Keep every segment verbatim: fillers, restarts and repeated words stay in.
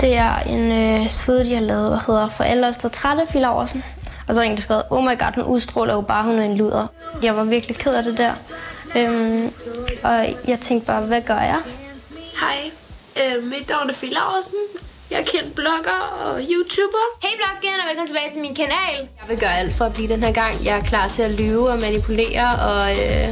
Det er en øh, side, de har lavet, der hedder Forældrester Trætte Fie Laursen. Og så er der en, der skrev, oh my god, hun udstråler jo bare, hun er en luder. Jeg var virkelig ked af det der. Øhm, og jeg tænkte bare, hvad gør jeg? Hej, øh, mit navn er Fie Laursen. Jeg er kendt blogger og YouTuber. Hey bloggen, og velkommen tilbage til min kanal. Jeg vil gøre alt for at blive den her gang. Jeg er klar til at lyve og manipulere og øh,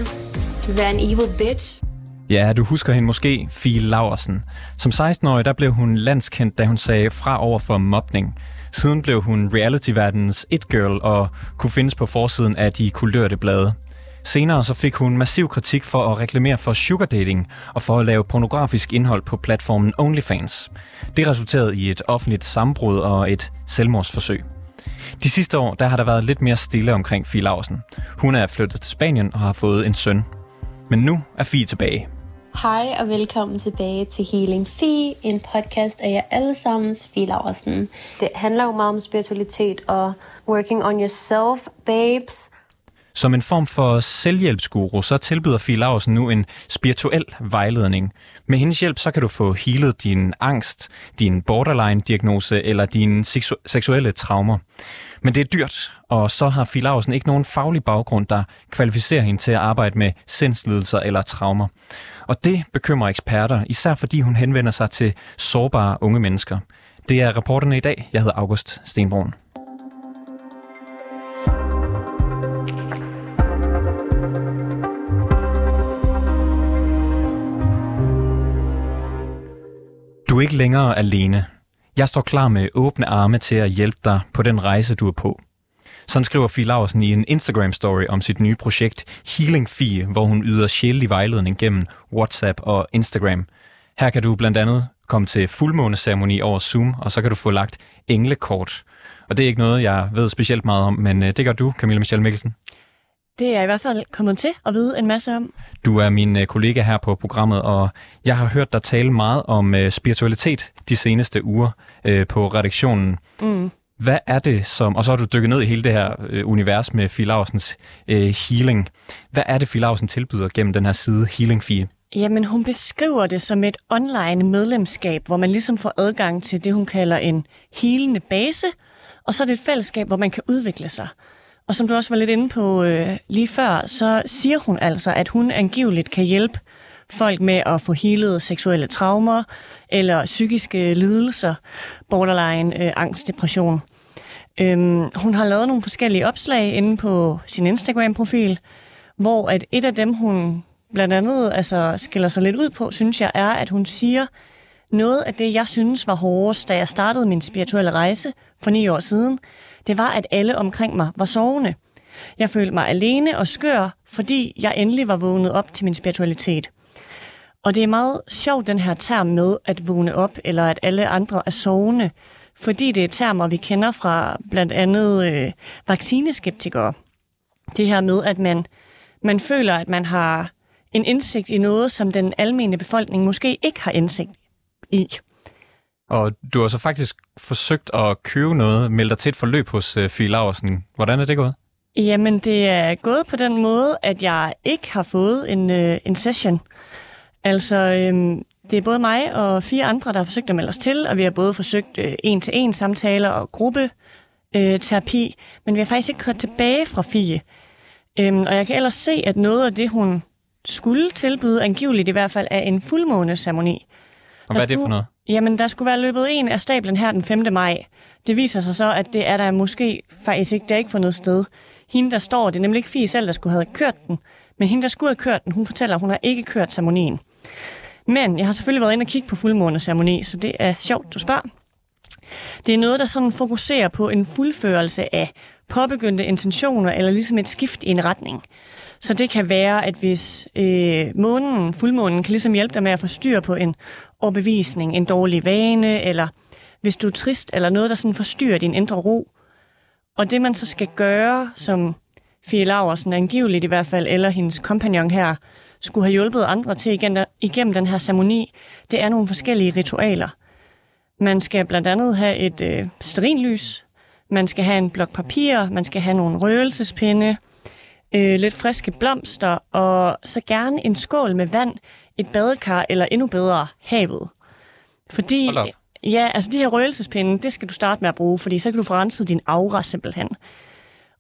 være en evil bitch. Ja, du husker hende måske, Fie Laursen. Som seksten-årig, der blev hun landskendt, da hun sagde fra over for mobning. Siden blev hun reality-verdens it-girl og kunne findes på forsiden af de kulørte blade. Senere så fik hun massiv kritik for at reklamere for sugardating og for at lave pornografisk indhold på platformen OnlyFans. Det resulterede i et offentligt sammenbrud og et selvmordsforsøg. De sidste år der har der været lidt mere stille omkring Fie Laursen. Hun er flyttet til Spanien og har fået en søn. Men nu er Fie tilbage. Hej og velkommen tilbage til Healing Fie, en podcast af jer allesammens Fie Laursen. Det handler jo meget om spiritualitet og working on yourself, babes. Som en form for selvhjælpsguru, så tilbyder Fie Laursen nu en spirituel vejledning. Med hendes hjælp, så kan du få healet din angst, din borderline-diagnose eller dine seksu- seksuelle traumer. Men det er dyrt, og så har Fie Laursen ikke nogen faglig baggrund, der kvalificerer hende til at arbejde med sindslidelser eller traumer. Og det bekymrer eksperter, især fordi hun henvender sig til sårbare unge mennesker. Det er Reporterne i dag. Jeg hedder August Stenbroen. Du er ikke længere alene. Jeg står klar med åbne arme til at hjælpe dig på den rejse, du er på. Sådan skriver Fie Laursen i en Instagram-story om sit nye projekt Healing Fie, hvor hun yder sjældig vejledning gennem WhatsApp og Instagram. Her kan du blandt andet komme til fuldmåneceremoni over Zoom, og så kan du få lagt englekort. Og det er ikke noget, jeg ved specielt meget om, men det gør du, Camilla Michelle Mikkelsen. Det er jeg i hvert fald kommet til at vide en masse om. Du er min kollega her på programmet, og jeg har hørt dig tale meget om spiritualitet de seneste uger på redaktionen. Mm. Hvad er det som, og så har du dykket ned i hele det her univers med Fie Laursens healing. Hvad er det, Fie Laursen tilbyder gennem den her side Healing Fie? Jamen, hun beskriver det som et online medlemskab, hvor man ligesom får adgang til det, hun kalder en healende base, og så er det et fællesskab, hvor man kan udvikle sig. Og som du også var lidt inde på øh, lige før, så siger hun altså, at hun angiveligt kan hjælpe folk med at få healet seksuelle traumer eller psykiske lidelser, borderline, øh, angst, depression. Øhm, hun har lavet nogle forskellige opslag inde på sin Instagram-profil, hvor at et af dem, hun blandt andet altså, skiller sig lidt ud på, synes jeg, er, at hun siger noget af det, jeg synes var hårdest, da jeg startede min spirituelle rejse for ni år siden. Det var, at alle omkring mig var sovende. Jeg følte mig alene og skør, fordi jeg endelig var vågnet op til min spiritualitet. Og det er meget sjovt, den her term med at vågne op, eller at alle andre er sovende, fordi det er termer, vi kender fra blandt andet øh, vaccineskeptikere. Det her med, at man, man føler, at man har en indsigt i noget, som den almene befolkning måske ikke har indsigt i. Og du har så faktisk forsøgt at købe noget, melde dig til et forløb hos øh, Fie Laursen. Hvordan er det gået? Jamen, det er gået på den måde, at jeg ikke har fået en, øh, en session. Altså, øh, det er både mig og fire andre, der har forsøgt at melde os til, og vi har både forsøgt øh, en-til-en samtaler og gruppeterapi, øh, men vi har faktisk ikke hørt tilbage fra Fie. Øh, og jeg kan ellers se, at noget af det, hun skulle tilbyde, angiveligt i hvert fald, er en fuldmåneceremoni. Og hvad er det for noget? Jamen, der skulle være løbet en af stablen her den femte maj. Det viser sig så, at det er der måske faktisk ikke, der ikke fundet sted. Hende, der står, det er nemlig ikke Fie selv, der skulle have kørt den. Men hende, der skulle have kørt den, hun fortæller, at hun har ikke kørt ceremonien. Men jeg har selvfølgelig været inde og kigge på fuldmåneceremoni, så det er sjovt, du spørger. Det er noget, der sådan fokuserer på en fuldførelse af påbegyndte intentioner, eller ligesom et skift i en retning. Så det kan være, at hvis øh, månen, fuldmånen, kan ligesom hjælpe dig med at få styr på en overbevisning, en dårlig vane, eller hvis du er trist, eller noget, der sådan forstyrrer din indre ro. Og det, man så skal gøre, som Fie Laursen angiveligt i hvert fald, eller hendes kompagnon her, skulle have hjulpet andre til igen, igennem den her ceremoni, det er nogle forskellige ritualer. Man skal blandt andet have et øh, stearinlys, man skal have en blok papir, man skal have nogle røgelsespinde, Øh, lidt friske blomster, og så gerne en skål med vand, et badekar, eller endnu bedre havet. Fordi, Ja, altså de her røgelsespinde, det skal du starte med at bruge, fordi så kan du få renset din aura simpelthen.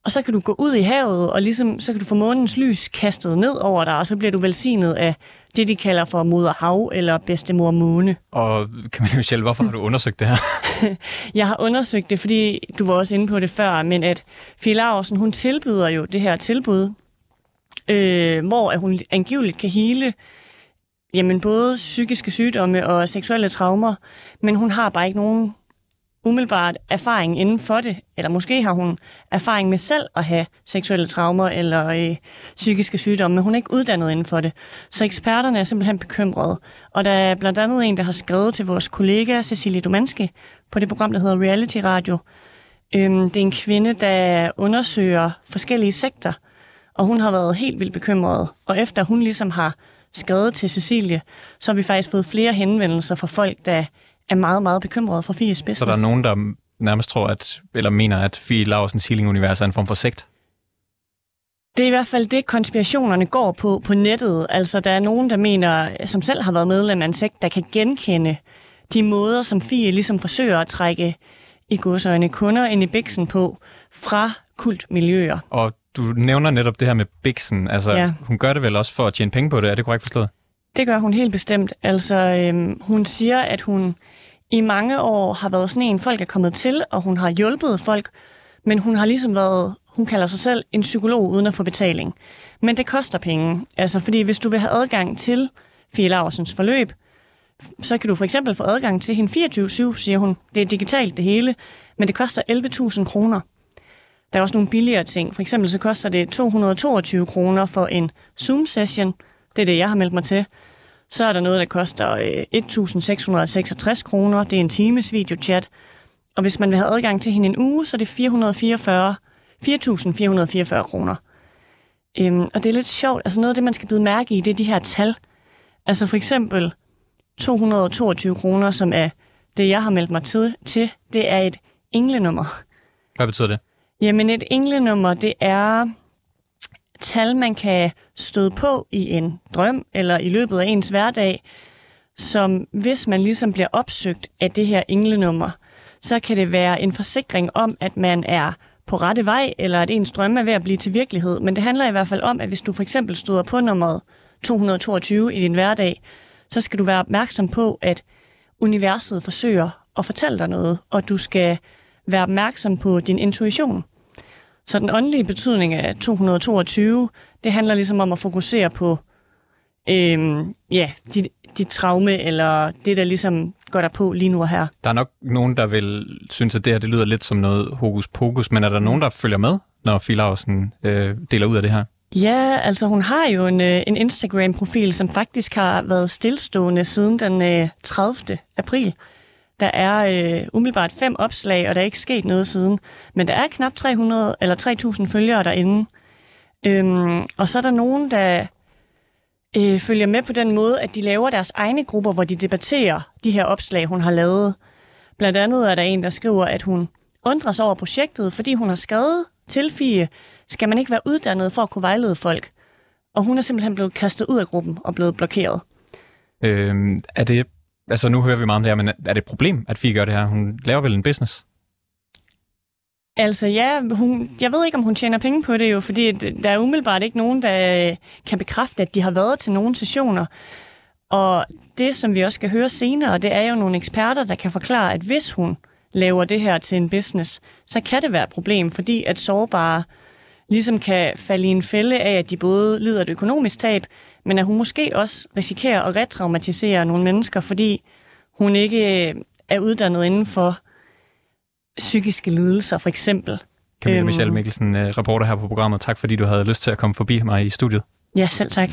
Og så kan du gå ud i havet, og ligesom, så kan du få månens lys kastet ned over dig, og så bliver du velsignet af det, de kalder for moder hav eller bedstemor måne. Og Camilla Michelle, hvorfor har du undersøgt det her? Jeg har undersøgt det, fordi du var også inde på det før, men at Fie Laursen, hun tilbyder jo det her tilbud, øh, hvor hun angiveligt kan hele jamen, både psykiske sygdomme og seksuelle traumer, men hun har bare ikke nogen umiddelbart erfaring inden for det, eller måske har hun erfaring med selv at have seksuelle traumer eller øh, psykiske sygdomme, men hun er ikke uddannet inden for det. Så eksperterne er simpelthen bekymrede. Og der er blandt andet en, der har skrevet til vores kollega Cecilie Domanske på det program, der hedder Reality Radio. Øhm, det er en kvinde, der undersøger forskellige sekter, og hun har været helt vildt bekymret. Og efter hun ligesom har skrevet til Cecilie, så har vi faktisk fået flere henvendelser fra folk, der er meget, meget bekymret for Fies business. Så der er nogen, der nærmest tror, at, eller mener, at Fie Laursens healing-univers er en form for sekt? Det er i hvert fald det, konspirationerne går på på nettet. Altså, der er nogen, der mener, som selv har været medlem af en sekt, der kan genkende de måder, som Fie ligesom forsøger at trække i godsøjne kunder ind i biksen på fra kultmiljøer. Og du nævner netop det her med biksen. Altså, ja. Hun gør det vel også for at tjene penge på det? Er det korrekt forstået? Det gør hun helt bestemt. Altså, øhm, hun siger, at hun i mange år har været sådan en, folk er kommet til, og hun har hjulpet folk, men hun har ligesom været, hun kalder sig selv en psykolog uden at få betaling. Men det koster penge, altså fordi hvis du vil have adgang til Fie Laursens forløb, så kan du for eksempel få adgang til hende fireogtyve syv, siger hun. Det er digitalt det hele, men det koster elleve tusind kroner. Der er også nogle billigere ting. For eksempel så koster det to hundrede og toogtyve kroner for en Zoom-session. Det er det, jeg har meldt mig til. Så er der noget, der koster et tusind seks hundrede og seksogtres kroner. Det er en times videochat. Og hvis man vil have adgang til hende en uge, så er det fire tusind fire hundrede og fireogfyrre kroner. Øhm, og det er lidt sjovt. Altså noget af det, man skal bide mærke i, det er de her tal. Altså for eksempel to hundrede og toogtyve kroner, som er det, jeg har meldt mig til, det er et englenummer. Hvad betyder det? Jamen et englenummer, det er tal, man kan støde på i en drøm eller i løbet af ens hverdag, som hvis man ligesom bliver opsøgt af det her englenummer, så kan det være en forsikring om, at man er på rette vej, eller at ens drøm er ved at blive til virkelighed. Men det handler i hvert fald om, at hvis du for eksempel støder på nummeret to hundrede og toogtyve i din hverdag, så skal du være opmærksom på, at universet forsøger at fortælle dig noget, og du skal være opmærksom på din intuition. Så den åndelige betydning af to hundrede og toogtyve, det handler ligesom om at fokusere på øhm, ja, dit, dit traume, eller det, der ligesom går der på lige nu og her. Der er nok nogen, der vil synes, at det her det lyder lidt som noget hokus pokus, men er der nogen, der følger med, når Fie Laursen øh, deler ud af det her? Ja, altså hun har jo en, øh, en Instagram-profil, som faktisk har været stillstående siden den øh, tredivte april. Der er øh, umiddelbart fem opslag, og der er ikke sket noget siden. Men der er knap tre hundrede eller tre tusind følgere derinde. Øhm, og så er der nogen, der øh, følger med på den måde, at de laver deres egne grupper, hvor de debatterer de her opslag, hun har lavet. Blandt andet er der en, der skriver, at hun undrer sig over projektet, fordi hun har skrevet til Fie, skal man ikke være uddannet for at kunne vejlede folk? Og hun er simpelthen blevet kastet ud af gruppen og blevet blokeret. Øhm, er det... Altså, nu hører vi meget om det her, men er det et problem, at Fie gør det her? Hun laver vel en business? Altså, ja, hun, jeg ved ikke, om hun tjener penge på det jo, fordi der er umiddelbart ikke nogen, der kan bekræfte, at de har været til nogle sessioner. Og det, som vi også skal høre senere, det er jo nogle eksperter, der kan forklare, at hvis hun laver det her til en business, så kan det være et problem, fordi at sårbare ligesom kan falde i en fælde af, at de både lider et økonomisk tab, men at hun måske også risikerer at retraumatisere nogle mennesker, fordi hun ikke er uddannet inden for psykiske lidelser, for eksempel. Camilla øhm. Michelle Mikkelsen, reporter her på programmet. Tak, fordi du havde lyst til at komme forbi mig i studiet. Ja, selv tak.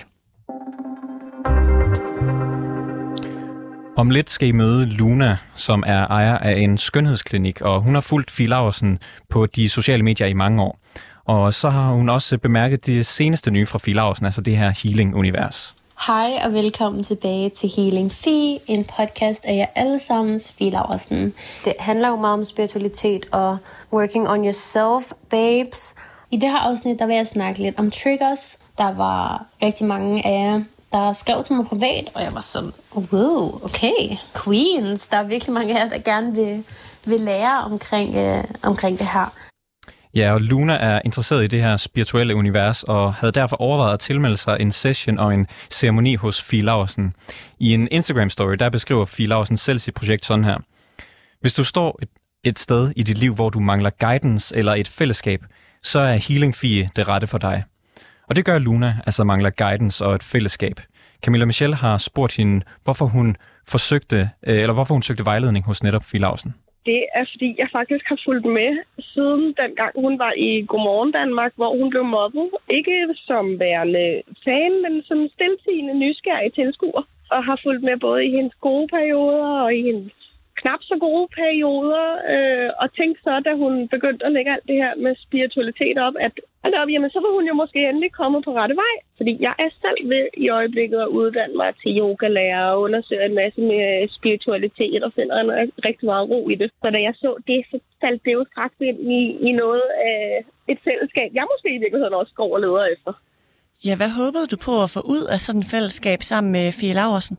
Om lidt skal I møde Luna, som er ejer af en skønhedsklinik, og hun har fulgt Fie Laursen på de sociale medier i mange år. Og så har hun også bemærket det seneste nye fra Fie Laursen, altså det her healing-univers. Hej og velkommen tilbage til Healing Fie, en podcast af jer allesammens Fie Laursen. Det handler jo meget om spiritualitet og working on yourself, babes. I det her afsnit, der vil jeg snakke lidt om triggers. Der var rigtig mange af jer, der skrev til mig privat, og jeg var sådan, wow, okay, queens. Der er virkelig mange af jer, der gerne vil, vil lære omkring, øh, omkring det her. Ja, og Luna er interesseret i det her spirituelle univers, og havde derfor overvejet at tilmelde sig en session og en ceremoni hos Fie Laursen. I en Instagram-story, der beskriver Fie Laursen selv sit projekt sådan her. Hvis du står et, et sted i dit liv, hvor du mangler guidance eller et fællesskab, så er Healing Fie det rette for dig. Og det gør Luna, altså mangler guidance og et fællesskab. Camilla Michelle har spurgt hende, hvorfor hun forsøgte, eller hvorfor hun søgte vejledning hos netop Fie Laursen. Det er, fordi jeg faktisk har fulgt med siden dengang hun var i Godmorgen Danmark, hvor hun blev mobbet. Ikke som værende fan, men som stilsigende nysgerrig tilskuer. Og har fulgt med både i hendes gode perioder og i hendes knap så gode perioder. Øh, og tænkte så, da hun begyndte at lægge alt det her med spiritualitet op, at op, jamen, så var hun jo måske endelig kommet på rette vej. Fordi jeg er selv ved i øjeblikket at uddanne mig til yogalærer og undersøge en masse med spiritualitet og finder en rigtig meget ro i det. Så da jeg så det, så faldt det jo straks ind i, i noget af et fællesskab, jeg måske i virkeligheden også går og leder efter. Ja, hvad håbede du på at få ud af sådan et fællesskab sammen med Fie Laursen?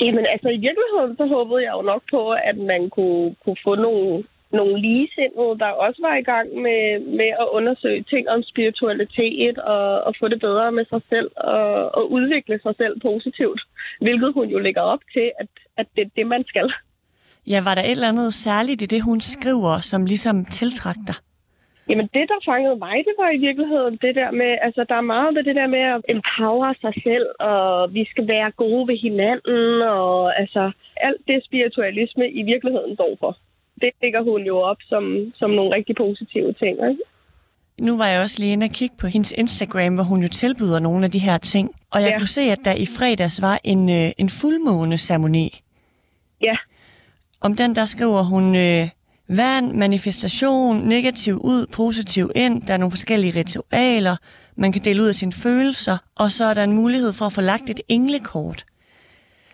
Jamen altså i virkeligheden, så håbede jeg jo nok på, at man kunne, kunne få nogle... nogle ligesindede, der også var i gang med, med at undersøge ting om spiritualitet og, og få det bedre med sig selv og, og udvikle sig selv positivt, hvilket hun jo lægger op til, at, at det er det, man skal. Ja, var der et eller andet særligt i det, hun skriver, som ligesom tiltrak dig? Jamen det, der fangede mig, det var i virkeligheden det der med, altså der er meget ved det der med at empower sig selv, og vi skal være gode ved hinanden, og altså alt det spiritualisme i virkeligheden står for. Det ligger hun jo op som, som nogle rigtig positive ting. Ikke? Nu var jeg også lige inde og kigge på hendes Instagram, hvor hun jo tilbyder nogle af de her ting. Og jeg ja. kunne se, at der i fredags var en, øh, en fuldmåneceremoni. Ja. Om den der skriver hun, øh, vand, manifestation, negativ ud, positiv ind. Der er nogle forskellige ritualer. Man kan dele ud af sine følelser. Og så er der en mulighed for at få lagt et englekort.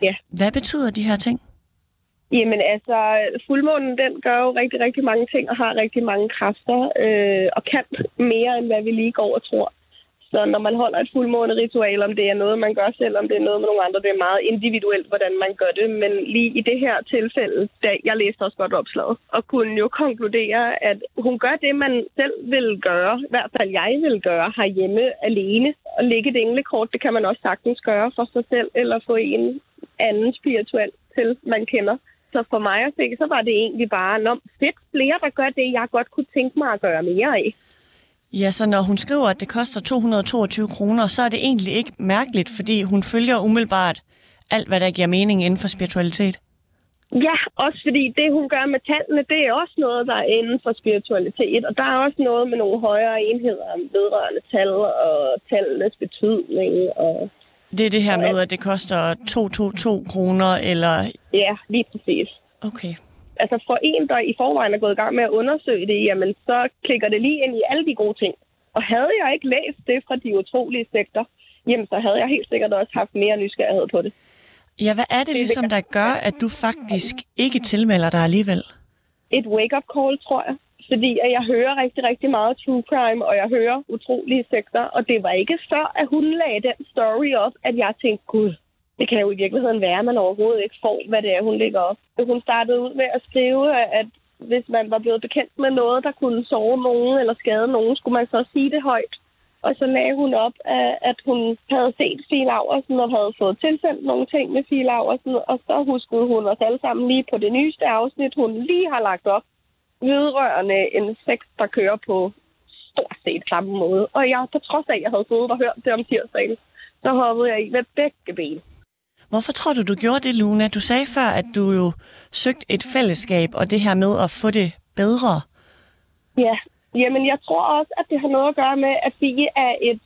Ja. Hvad betyder de her ting? Jamen altså, fuldmånen den gør jo rigtig, rigtig mange ting og har rigtig mange kræfter øh, og kan mere, end hvad vi lige går og tror. Så når man holder et fuldmåneritual, om det er noget, man gør selv, om det er noget med nogle andre, det er meget individuelt, hvordan man gør det. Men lige i det her tilfælde, da jeg læste også godt opslaget, og kunne jo konkludere, at hun gør det, man selv vil gøre, i hvert fald jeg vil gøre herhjemme alene. Og lægge et englekort, det kan man også sagtens gøre for sig selv, eller få en anden spirituel til, man kender. Så for mig at se, så var det egentlig bare om fedt flere, der gør det, jeg godt kunne tænke mig at gøre mere af. Ja, så når hun skriver, at det koster to hundrede og toogtyve kroner, så er det egentlig ikke mærkeligt, fordi hun følger umiddelbart alt, hvad der giver mening inden for spiritualitet. Ja, også fordi det, hun gør med tallene, det er også noget, der er inden for spiritualitet. Og der er også noget med nogle højere enheder vedrørende tal og tallenes betydning og... Det er det her med, at det koster to hundrede og toogtyve kroner, eller... Ja, lige præcis. Okay. Altså for en, der i forvejen er gået i gang med at undersøge det, jamen så klikker det lige ind i alle de gode ting. Og havde jeg ikke læst det fra de utrolige sekter, jamen så havde jeg helt sikkert også haft mere nysgerrighed på det. Ja, hvad er det ligesom, der gør, at du faktisk ikke tilmelder dig alligevel? Et wake-up call, tror jeg. Fordi at jeg hører rigtig, rigtig meget true crime, og jeg hører utrolige sekter. Og det var ikke før, at hun lagde den story op, at jeg tænkte, gud, det kan jo i virkeligheden være, at man overhovedet ikke får, hvad det er, hun lægger op. Hun startede ud med at skrive, at hvis man var blevet bekendt med noget, der kunne såre nogen eller skade nogen, skulle man så sige det højt. Og så lagde hun op, at hun havde set Fie Laursen og havde fået tilsendt nogle ting med Fie Laursen. Og så huskede hun os alle sammen lige på det nyeste afsnit, hun lige har lagt op. Vedrørende en sex, der kører på stort set samme måde. Og jeg, på trods af, at jeg havde siddet og hørt det om tirsdagen, så hoppede jeg i med begge ben. Hvorfor tror du, du gjorde det, Luna? Du sagde før, at du jo søgte et fællesskab, og det her med at få det bedre. Ja, jamen jeg tror også, at det har noget at gøre med, at vi er et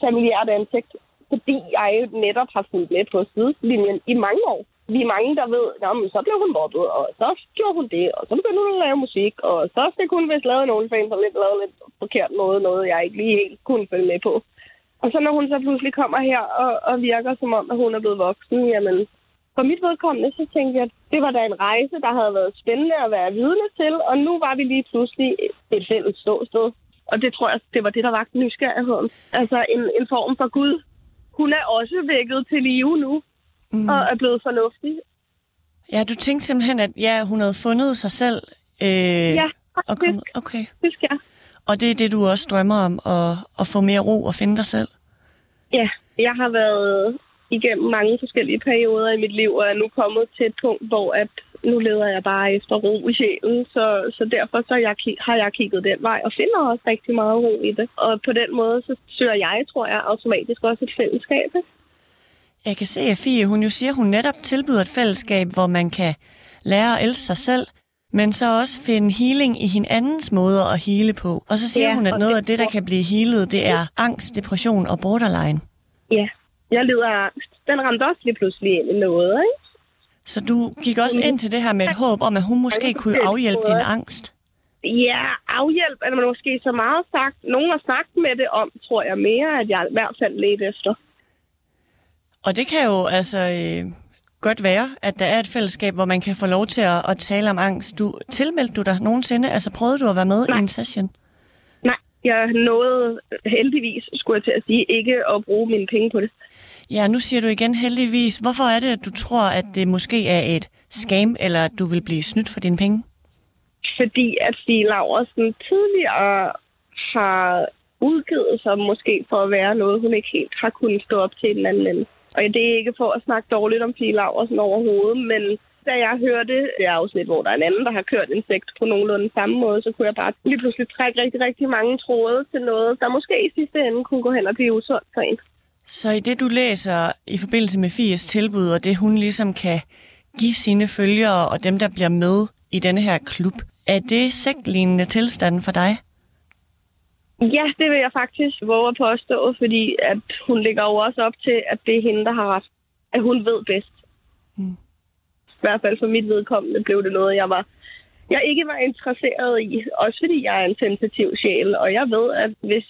familiært ansigt, fordi jeg netop har fulgt med på sidelinjen i mange år. Vi er mange, der ved, at så blev hun mobbet, og så gjorde hun det, og så begyndte hun at lave musik, og så fik hun vist lavet en OnlyFans og lidt, lavet lidt forkert måde, noget jeg ikke lige helt kunne følge med på. Og så når hun så pludselig kommer her og, og virker som om, at hun er blevet voksen, jamen for mit vedkommende, så tænkte jeg, at det var da en rejse, der havde været spændende at være vidne til, og nu var vi lige pludselig et fælles ståsted. Og det tror jeg, det var det, der vakte nysgerrigheden. Altså en, en form for Gud. hun er også vækket til live nu, mm. og er blevet fornuftig. Ja, du tænkte simpelthen, at ja, hun havde fundet sig selv. Øh, ja, faktisk. Og okay. Faktisk, ja. Og det er det, du også drømmer om, at, at få mere ro og finde dig selv? Ja, jeg har været igennem mange forskellige perioder i mit liv, og er nu kommet til et punkt, hvor at nu leder jeg bare efter ro i sjælen. Så, så derfor så jeg, har jeg kigget den vej, og finder også rigtig meget ro i det. Og på den måde, så søger jeg, tror jeg, automatisk også et fællesskab. Jeg kan se, at Fie, hun jo siger, hun netop tilbyder et fællesskab, hvor man kan lære at elske sig selv, men så også finde healing i hinandens måder at hele på. Og så siger ja, hun, at noget af det, der kan blive healet, det er angst, depression og borderline. Ja, jeg lider af angst. Den ramte også lige pludselig ind i noget, ikke? Så du gik også ind til det her med et håb om, at hun måske kunne afhjælpe din angst? Ja, afhjælp er man måske så meget sagt. Nogen har snakket med det om, tror jeg mere, at jeg i hvert fald ledte efter. Og det kan jo altså øh, godt være, at der er et fællesskab, hvor man kan få lov til at, at tale om angst. Du, tilmeldte du dig nogensinde? Altså prøvede du at være med Nej. i en session? Nej, jeg nåede heldigvis, skulle jeg til at sige, ikke at bruge mine penge på det. Ja, nu siger du igen heldigvis. Hvorfor er det, at du tror, at det måske er et scam, eller at du vil blive snydt for dine penge? Fordi at Fie Laursen tidligere har udgivet sig måske for at være noget, hun ikke helt har kunnet stå op til en anden ende. Og det er ikke for at snakke dårligt om Fie Laursen overhovedet, men da jeg hørte det afsnit, hvor der er en anden, der har kørt en sekt på nogenlunde samme måde, så kunne jeg bare lige pludselig trække rigtig, rigtig mange tråde til noget, der måske i sidste ende kunne gå hen og blive usundt for en. Så i det, du læser i forbindelse med Fies tilbud, og det hun ligesom kan give sine følgere og dem, der bliver med i denne her klub, er det sektlignende tilstanden for dig? Ja, det vil jeg faktisk våge at påstå, fordi at hun ligger jo også op til, at det er hende, der har ret. At hun ved bedst. Mm. I hvert fald for mit vedkommende blev det noget, jeg var... jeg ikke var interesseret i. Også fordi jeg er en sensitiv sjæl, og jeg ved, at hvis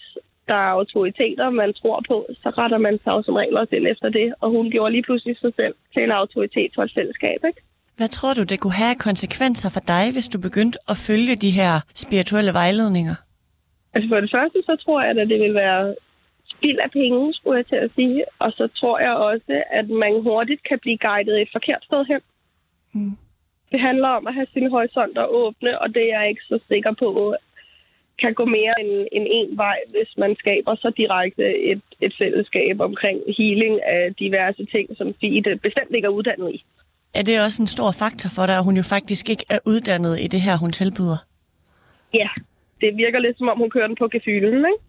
der er autoriteter, man tror på, så retter man sig som regel også ind efter det. Og hun gjorde lige pludselig sig selv til en autoritet for et fællesskab, ikke? Hvad tror du, det kunne have konsekvenser for dig, hvis du begyndte at følge de her spirituelle vejledninger? Altså for det første, så tror jeg, at det vil være spild af penge, skulle jeg til at sige. Og så tror jeg også, at man hurtigt kan blive guidet et forkert sted hen. Mm. Det handler om at have sine horisonter åbne, og det er jeg ikke så sikker på, kan gå mere end, end en vej, hvis man skaber så direkte et, et fællesskab omkring healing af diverse ting, som Fie bestemt ikke er uddannet i. Er det også en stor faktor for dig, at hun jo faktisk ikke er uddannet i det her, hun tilbyder? Ja, det virker lidt som om, hun kører den på gefylen, ikke?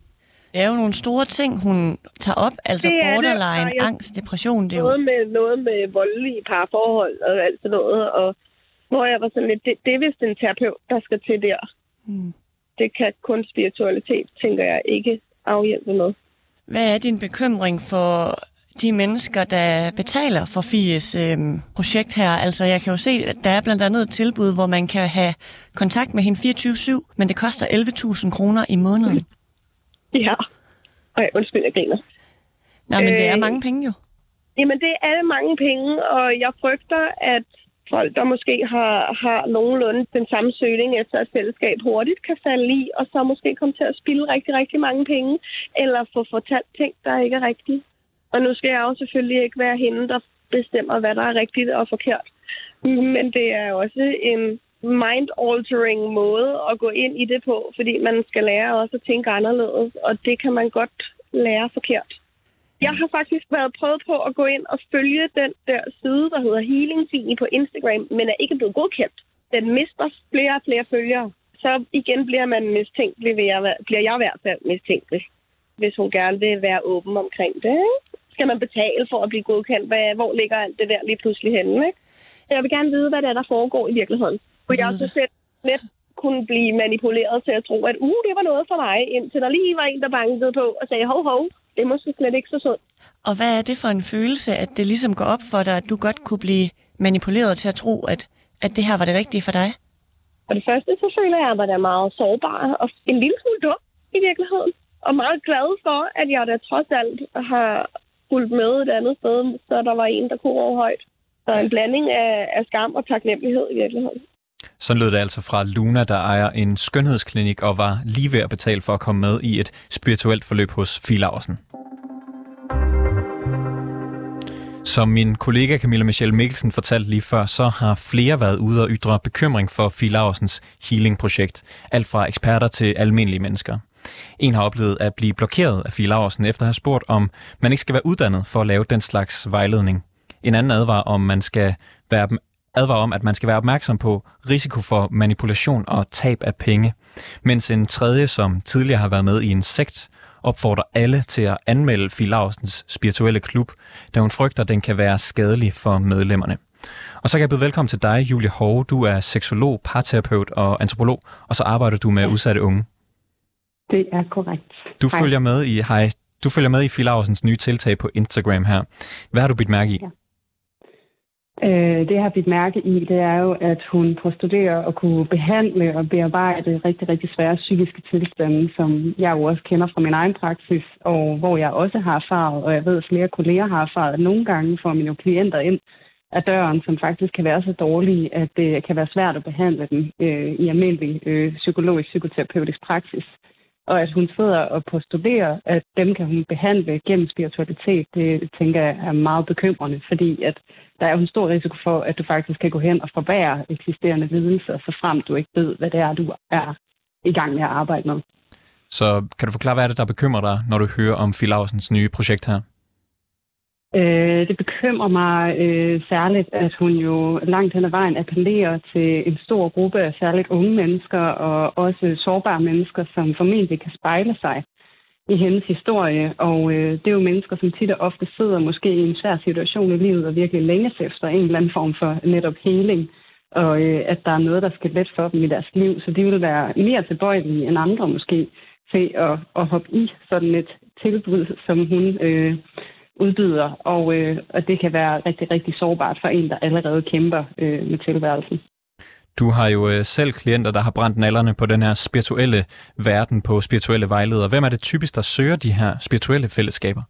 Det er jo nogle store ting, hun tager op, altså borderline, det, angst, depression. Det er noget, jo... med, noget med voldelige parforhold og alt sådan noget, og hvor jeg var sådan lidt, det, det er vist en terapeut, der skal til der. Hmm. Det kan kun spiritualitet, tænker jeg, ikke afhjælpe med. Hvad er din bekymring for de mennesker, der betaler for Fies øh, projekt her? Altså, jeg kan jo se, at der er blandt andet et tilbud, hvor man kan have kontakt med hende fireogtyve syv, men det koster elleve tusind kroner i måneden. Ja. Ej, undskyld, jeg griner. Nej, men øh, det er mange penge jo. Jamen, det er mange penge, og jeg frygter, at folk, der måske har, har nogenlunde den samme søgning efter et fællesskab hurtigt, kan falde i, og så måske komme til at spilde rigtig, rigtig mange penge, eller få fortalt ting, der ikke er rigtige. Og nu skal jeg jo selvfølgelig ikke være hende, der bestemmer, hvad der er rigtigt og forkert. Men det er også en mind-altering måde at gå ind i det på, fordi man skal lære også at tænke anderledes, og det kan man godt lære forkert. Jeg har faktisk været prøvet på at gå ind og følge den der side, der hedder Healing Fie på Instagram, men er ikke blevet godkendt. Den mister flere og flere følgere. Så igen bliver man mistænkelig, bliver jeg i hvert fald mistænkelig, hvis hun gerne vil være åben omkring det. Skal man betale for at blive godkendt? Hvor ligger alt det der lige pludselig henne? Ikke? Jeg vil gerne vide, hvad der er, der foregår i virkeligheden. Kunne jeg også selv lidt kunne blive manipuleret til at tro, at uh, det var noget for mig, indtil der lige var en, der bankede på og sagde hov, hov. Det er måske slet ikke så sundt. Og hvad er det for en følelse, at det ligesom går op for dig, at du godt kunne blive manipuleret til at tro, at, at det her var det rigtige for dig? For det første, så føler jeg mig da meget sårbar og en lille smule dum i virkeligheden. Og meget glad for, at jeg da trods alt har fulgt med et andet sted, så der var en, der kunne råbe højt. Så en blanding af, af skam og taknemmelighed i virkeligheden. Sådan lød det altså fra Luna, der ejer en skønhedsklinik og var lige ved at betale for at komme med i et spirituelt forløb hos Fie Laursen. Som min kollega Camilla Michelle Mikkelsen fortalte lige før, så har flere været ude og ytre bekymring for Fie Laursens healing-projekt. Alt fra eksperter til almindelige mennesker. En har oplevet at blive blokeret af Fie Laursen efter at have spurgt, om man ikke skal være uddannet for at lave den slags vejledning. En anden advarer om, man skal være advarer om, at man skal være opmærksom på risiko for manipulation og tab af penge. Mens en tredje, som tidligere har været med i en sekt, opfordrer alle til at anmelde Fie Laursens spirituelle klub, da hun frygter, at den kan være skadelig for medlemmerne. Og så kan jeg byde velkommen til dig, Julie Hove. Du er seksolog, parterapeut og antropolog, og så arbejder du med udsatte unge. Det er korrekt. Du hej. følger med i hej, du følger med i Fie Laursens nye tiltag på Instagram her. Hvad har du bidt mærke i? Ja. Øh, det jeg har bidt mærke i, det er jo, at hun postulerer at kunne behandle og bearbejde rigtig, rigtig svære psykiske tilstande, som jeg jo også kender fra min egen praksis, og hvor jeg også har erfaret, og jeg ved, at flere kolleger har erfaret, at nogle gange får mine klienter ind af døren, som faktisk kan være så dårlige, at det kan være svært at behandle dem øh, i almindelig øh, psykologisk, psykoterapeutisk praksis. Og at hun sidder og postulerer, at dem kan hun behandle gennem spiritualitet, det tænker jeg er meget bekymrende, fordi at der er jo en stor risiko for, at du faktisk kan gå hen og forbedre eksisterende lidelser, så frem du ikke ved, hvad det er, du er i gang med at arbejde med. Så kan du forklare, hvad er det, der bekymrer dig, når du hører om Fie Laursens nye projekt her? Øh, det bekymrer mig øh, særligt, at hun jo langt hen ad vejen appellerer til en stor gruppe af særligt unge mennesker og også sårbare mennesker, som formentlig kan spejle sig i hendes historie. Og øh, det er jo mennesker, som tit og ofte sidder måske i en svær situation i livet og virkelig længes efter en eller anden form for netop heling, og øh, at der er noget, der skal let for dem i deres liv. Så de vil være mere tilbøjelige end andre måske til at, at hoppe i sådan et tilbud, som hun... Øh, udbyder, og, øh, og det kan være rigtig, rigtig sårbart for en, der allerede kæmper øh, med tilværelsen. Du har jo øh, selv klienter, der har brændt nallerne på den her spirituelle verden, på spirituelle vejledere. Hvem er det typisk, der søger de her spirituelle fællesskaber?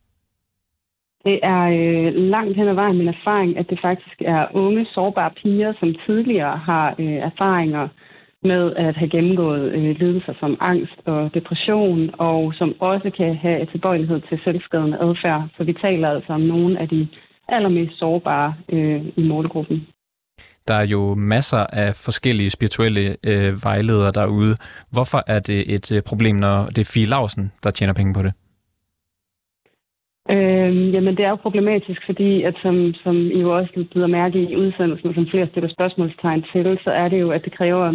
Det er øh, langt hen ad vejen min erfaring, at det faktisk er unge, sårbare piger, som tidligere har øh, erfaringer med at have gennemgået øh, lidelser som angst og depression, og som også kan have tilbøjelighed til selvskadende adfærd. Så vi taler altså om nogle af de allermest sårbare øh, i målgruppen. Der er jo masser af forskellige spirituelle øh, vejledere derude. Hvorfor er det et øh, problem, når det er Fie Laursen, der tjener penge på det? Øhm, jamen, det er jo problematisk, fordi at som, som I jo også bider mærke i udsendelsen, som flere stiller spørgsmålstegn til, så er det jo, at det kræver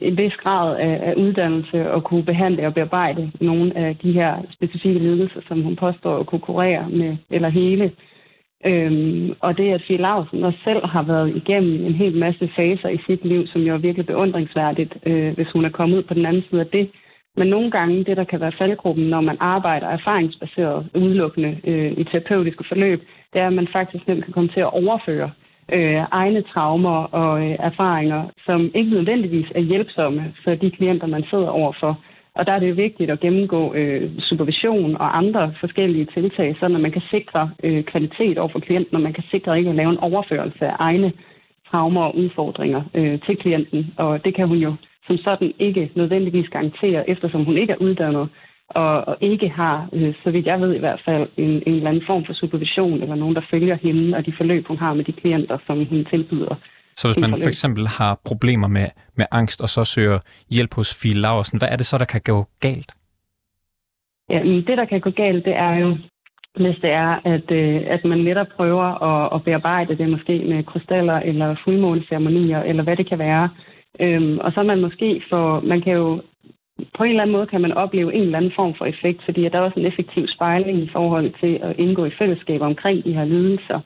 en vis grad af, af uddannelse at kunne behandle og bearbejde nogle af de her specifikke lidelser, som hun påstår at kunne kurere med eller hele. Øhm, og det, at Fie Laursen også selv har været igennem en hel masse faser i sit liv, som jo er virkelig beundringsværdigt, øh, hvis hun er kommet ud på den anden side af det. Men nogle gange, det der kan være faldgruppen, når man arbejder erfaringsbaseret udelukkende øh, i terapeutiske forløb, det er, at man faktisk nemt kan komme til at overføre øh, egne traumer og øh, erfaringer, som ikke nødvendigvis er hjælpsomme for de klienter, man sidder overfor. Og der er det jo vigtigt at gennemgå øh, supervision og andre forskellige tiltag, så man kan sikre øh, kvalitet overfor klienten, og man kan sikre ikke at lave en overførelse af egne traumer og udfordringer øh, til klienten. Og det kan hun jo som sådan ikke nødvendigvis garanterer, eftersom hun ikke er uddannet, og, og ikke har, øh, så vidt jeg ved i hvert fald, en, en eller anden form for supervision, eller nogen, der følger hende, og de forløb, hun har med de klienter, som hun tilbyder. Så hvis man forløb. for eksempel har problemer med, med angst, og så søger hjælp hos Fie Laursen, hvad er det så, der kan gå galt? Ja, det, der kan gå galt, det er jo, hvis det er, at, øh, at man netop prøver at, at bearbejde det, måske med krystaller, eller fuldmåneceremonier, eller hvad det kan være. Øhm, og så man måske for man kan jo på en eller anden måde kan man opleve en eller anden form for effekt, fordi der er også en effektiv spejling i forhold til at indgå i fællesskaber omkring de her lidelser.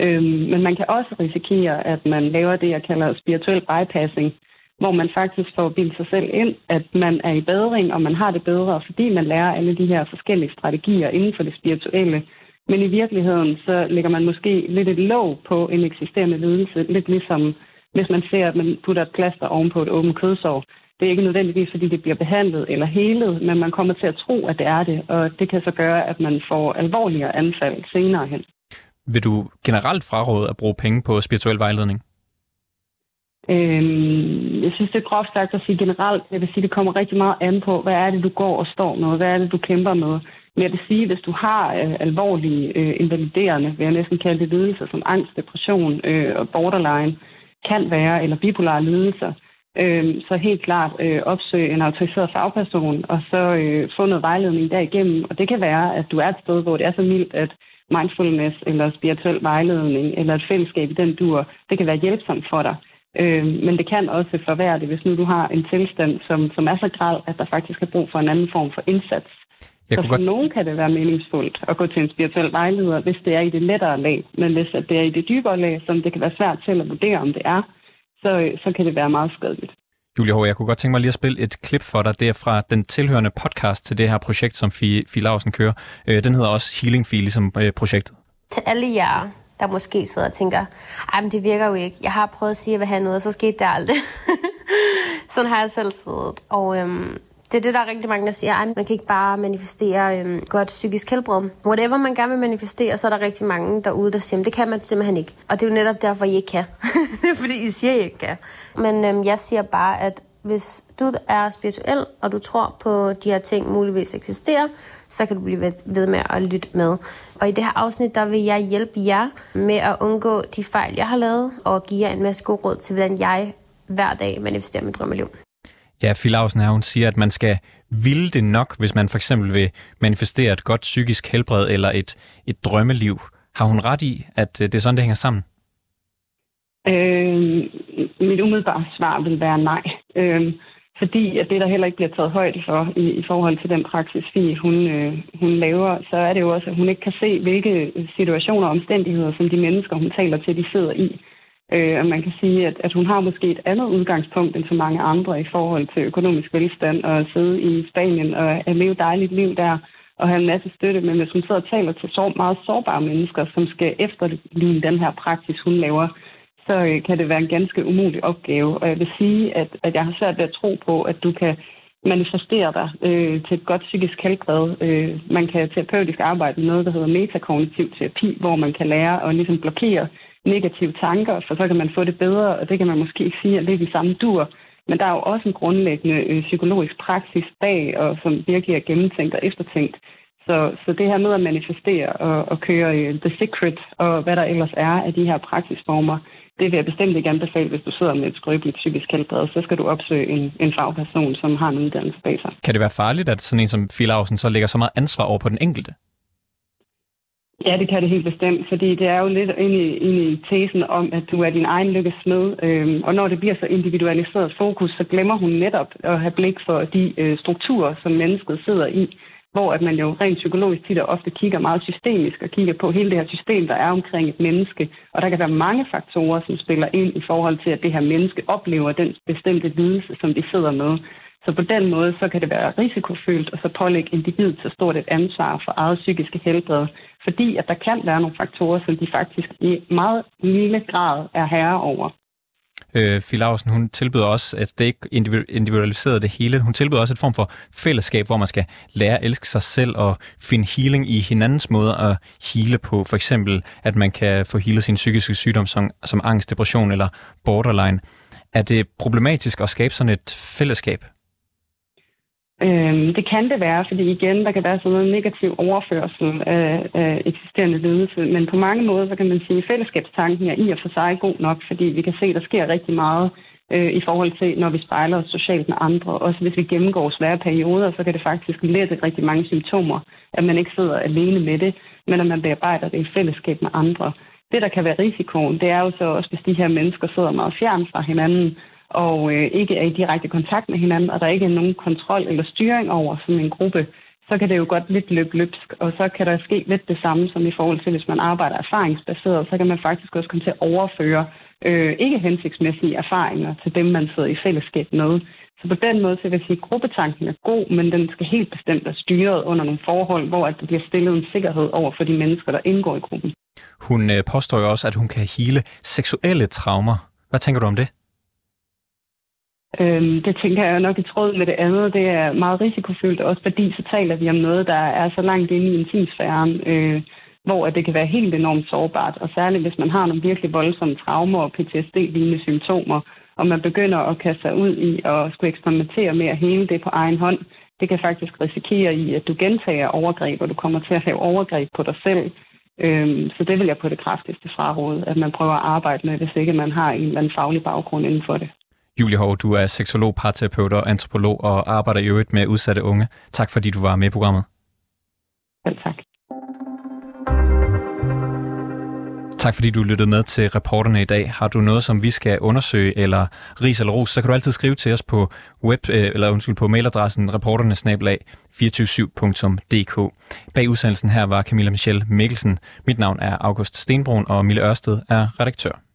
Øhm, men man kan også risikere, at man laver det, jeg kalder spirituel bypassing, hvor man faktisk får bildt sig selv ind, at man er i bedring, og man har det bedre, fordi man lærer alle de her forskellige strategier inden for det spirituelle. Men i virkeligheden, så lægger man måske lidt et låg på en eksisterende lidelse, lidt ligesom hvis man ser, at man putter et plaster ovenpå et åbent kødsår. Det er ikke nødvendigvis, fordi det bliver behandlet eller helet, men man kommer til at tro, at det er det, og det kan så gøre, at man får alvorligere anfald senere hen. Vil du generelt fraråde at bruge penge på spirituel vejledning? Øhm, jeg synes, det er groft sagt at sige generelt. Jeg vil sige, det kommer rigtig meget an på, hvad er det, du går og står med? Hvad er det, du kæmper med? Men jeg vil sige, hvis du har øh, alvorlige, øh, invaliderende, vil jeg næsten kalde det, lidelser som angst, depression øh, og borderline, kan være, eller bipolare lidelser, øh, så helt klart øh, opsøg en autoriseret fagperson, og så øh, få noget vejledning derigennem. Og det kan være, at du er et sted, hvor det er så mildt, at mindfulness eller spirituel vejledning eller et fællesskab i den dur, det kan være hjælpsomt for dig. Øh, men det kan også forværre det, hvis nu du har en tilstand, som, som er så grad, at der faktisk er brug for en anden form for indsats. Jeg så for godt... nogen kan det være meningsfuldt at gå til en spirituel vejleder, hvis det er i det lettere lag. Men hvis det er i det dybere lag, som det kan være svært til at vurdere, om det er, så, så kan det være meget skadeligt. Julie Hove, jeg kunne godt tænke mig lige at spille et klip for dig derfra den tilhørende podcast til det her projekt, som Fie, Fie Laursen kører. Den hedder også Healing Fie, ligesom projektet. Til alle jer, der måske sidder og tænker, ej, men det virker jo ikke. Jeg har prøvet at sige, at jeg vil have noget, så skete det aldrig. Sådan har jeg selv siddet. Og... Øhm det er det, der er rigtig mange, der siger, at man kan ikke bare manifestere øhm, godt psykisk helbred. Whatever man gerne vil manifestere, så er der rigtig mange derude, der siger, at det kan man simpelthen ikke. Og det er jo netop derfor, I ikke kan. Fordi I siger, I ikke kan. Men øhm, jeg siger bare, at hvis du er spirituel, og du tror på, de her ting muligvis eksisterer, så kan du blive ved med at lytte med. Og i det her afsnit, der vil jeg hjælpe jer med at undgå de fejl, jeg har lavet, og give jer en masse god råd til, hvordan jeg hver dag manifesterer mit drømmeliv. Ja, Fie Laursen her, hun siger, at man skal ville det nok, hvis man for eksempel vil manifestere et godt psykisk helbred eller et, et drømmeliv. Har hun ret i, at det er sådan, det hænger sammen? Øh, mit umiddelbare svar vil være nej. Øh, fordi at det, der heller ikke bliver taget højde for i, i forhold til den praksis, Fie, hun, øh, hun laver, så er det jo også, at hun ikke kan se, hvilke situationer og omstændigheder, som de mennesker, hun taler til, de sidder i. Øh, og man kan sige, at, at hun har måske et andet udgangspunkt end så mange andre i forhold til økonomisk velstand og at sidde i Spanien og at leve et dejligt liv der og have en masse støtte. Men hvis hun sidder og taler til så meget sårbare mennesker, som skal efterligne den her praksis, hun laver, så øh, kan det være en ganske umulig opgave. Og jeg vil sige, at, at jeg har svært ved at tro på, at du kan manifestere dig øh, til et godt psykisk helbred. Øh, man kan terapeutisk arbejde med noget, der hedder metakognitiv terapi, hvor man kan lære at ligesom blokere negative tanker, for så kan man få det bedre, og det kan man måske ikke sige, at det er de samme dur. Men der er jo også en grundlæggende øh, psykologisk praksis bag, og som virkelig er gennemtænkt og eftertænkt. Så, så det her med at manifestere og, og køre øh, The Secret, og hvad der ellers er af de her praksisformer, det vil jeg bestemt ikke anbefale, hvis du sidder med et skrøbeligt psykisk helbred, så skal du opsøge en, en fagperson, som har en uddannelse bag sig. Kan det være farligt, at sådan en som Fie Laursen så lægger så meget ansvar over på den enkelte? Ja, det kan det helt bestemt, fordi det er jo lidt ind i, ind i tesen om, at du er din egen lykkes smed. Øhm, og når det bliver så individualiseret fokus, så glemmer hun netop at have blik for de øh, strukturer, som mennesket sidder i, hvor at man jo rent psykologisk tit og ofte kigger meget systemisk og kigger på hele det her system, der er omkring et menneske. Og der kan være mange faktorer, som spiller ind i forhold til, at det her menneske oplever den bestemte lidelse, som de sidder med. Så på den måde, så kan det være risikofyldt, og så pålægge individet så stort et ansvar for eget psykiske helbred, fordi at der kan være nogle faktorer, som de faktisk i meget lille grad er herre over. Øh, Fie Laursen, hun tilbyder også, at det ikke individualiseret det hele, hun tilbyder også et form for fællesskab, hvor man skal lære at elske sig selv og finde healing i hinandens måder at heale på. For eksempel, at man kan få healet sin psykiske sygdom som, som angst, depression eller borderline. Er det problematisk at skabe sådan et fællesskab? Øhm, det kan det være, fordi igen, der kan være sådan noget negativ overførsel af, af eksisterende ledelse, men på mange måder, så kan man sige, at fællesskabstanken er i og for sig god nok, fordi vi kan se, at der sker rigtig meget øh, i forhold til, når vi spejler os socialt med andre. Også hvis vi gennemgår svære perioder, så kan det faktisk lette rigtig mange symptomer, at man ikke sidder alene med det, men at man bearbejder det i fællesskab med andre. Det, der kan være risikoen, det er jo så også, hvis de her mennesker sidder meget fjern fra hinanden, og øh, ikke er i direkte kontakt med hinanden, og der ikke er nogen kontrol eller styring over sådan en gruppe, så kan det jo godt lidt løbe løbsk, og så kan der ske lidt det samme som i forhold til, hvis man arbejder erfaringsbaseret, så kan man faktisk også komme til at overføre øh, ikke hensigtsmæssige erfaringer til dem, man sidder i fællesskab med. Så på den måde, så vil jeg sige, at gruppetanken er god, men den skal helt bestemt være styret under nogle forhold, hvor der bliver stillet en sikkerhed over for de mennesker, der indgår i gruppen. Hun øh, påstår jo også, at hun kan heale seksuelle traumer. Hvad tænker du om det? Det tænker jeg jo nok i tråd med det andet. Det er meget risikofyldt, også fordi så taler vi om noget, der er så langt inde i intimsfæren, øh, hvor det kan være helt enormt sårbart. Og særligt hvis man har nogle virkelig voldsomme traumer og P T S D-lignende symptomer, og man begynder at kaste sig ud i at skulle eksperimentere med at hele det på egen hånd, det kan faktisk risikere i, at du gentager overgreb, og du kommer til at have overgreb på dig selv. Øhm, så det vil jeg på det kraftigste fraråde, at man prøver at arbejde med, hvis ikke man har en eller anden faglig baggrund inden for det. Julie Hove, du er seksolog, parterapeut og antropolog og arbejder i øvrigt med udsatte unge. Tak fordi du var med i programmet. Selv tak. Tak fordi du lyttede med til Reporterne i dag. Har du noget, som vi skal undersøge, eller ris eller ros, så kan du altid skrive til os på web eller undskyld på mailadressen reporterne snabel-a to fire syv punktum d k. Bag udsendelsen her var Camilla Michelle Mikkelsen. Mit navn er August Stenbroen, og Mille Ørsted er redaktør.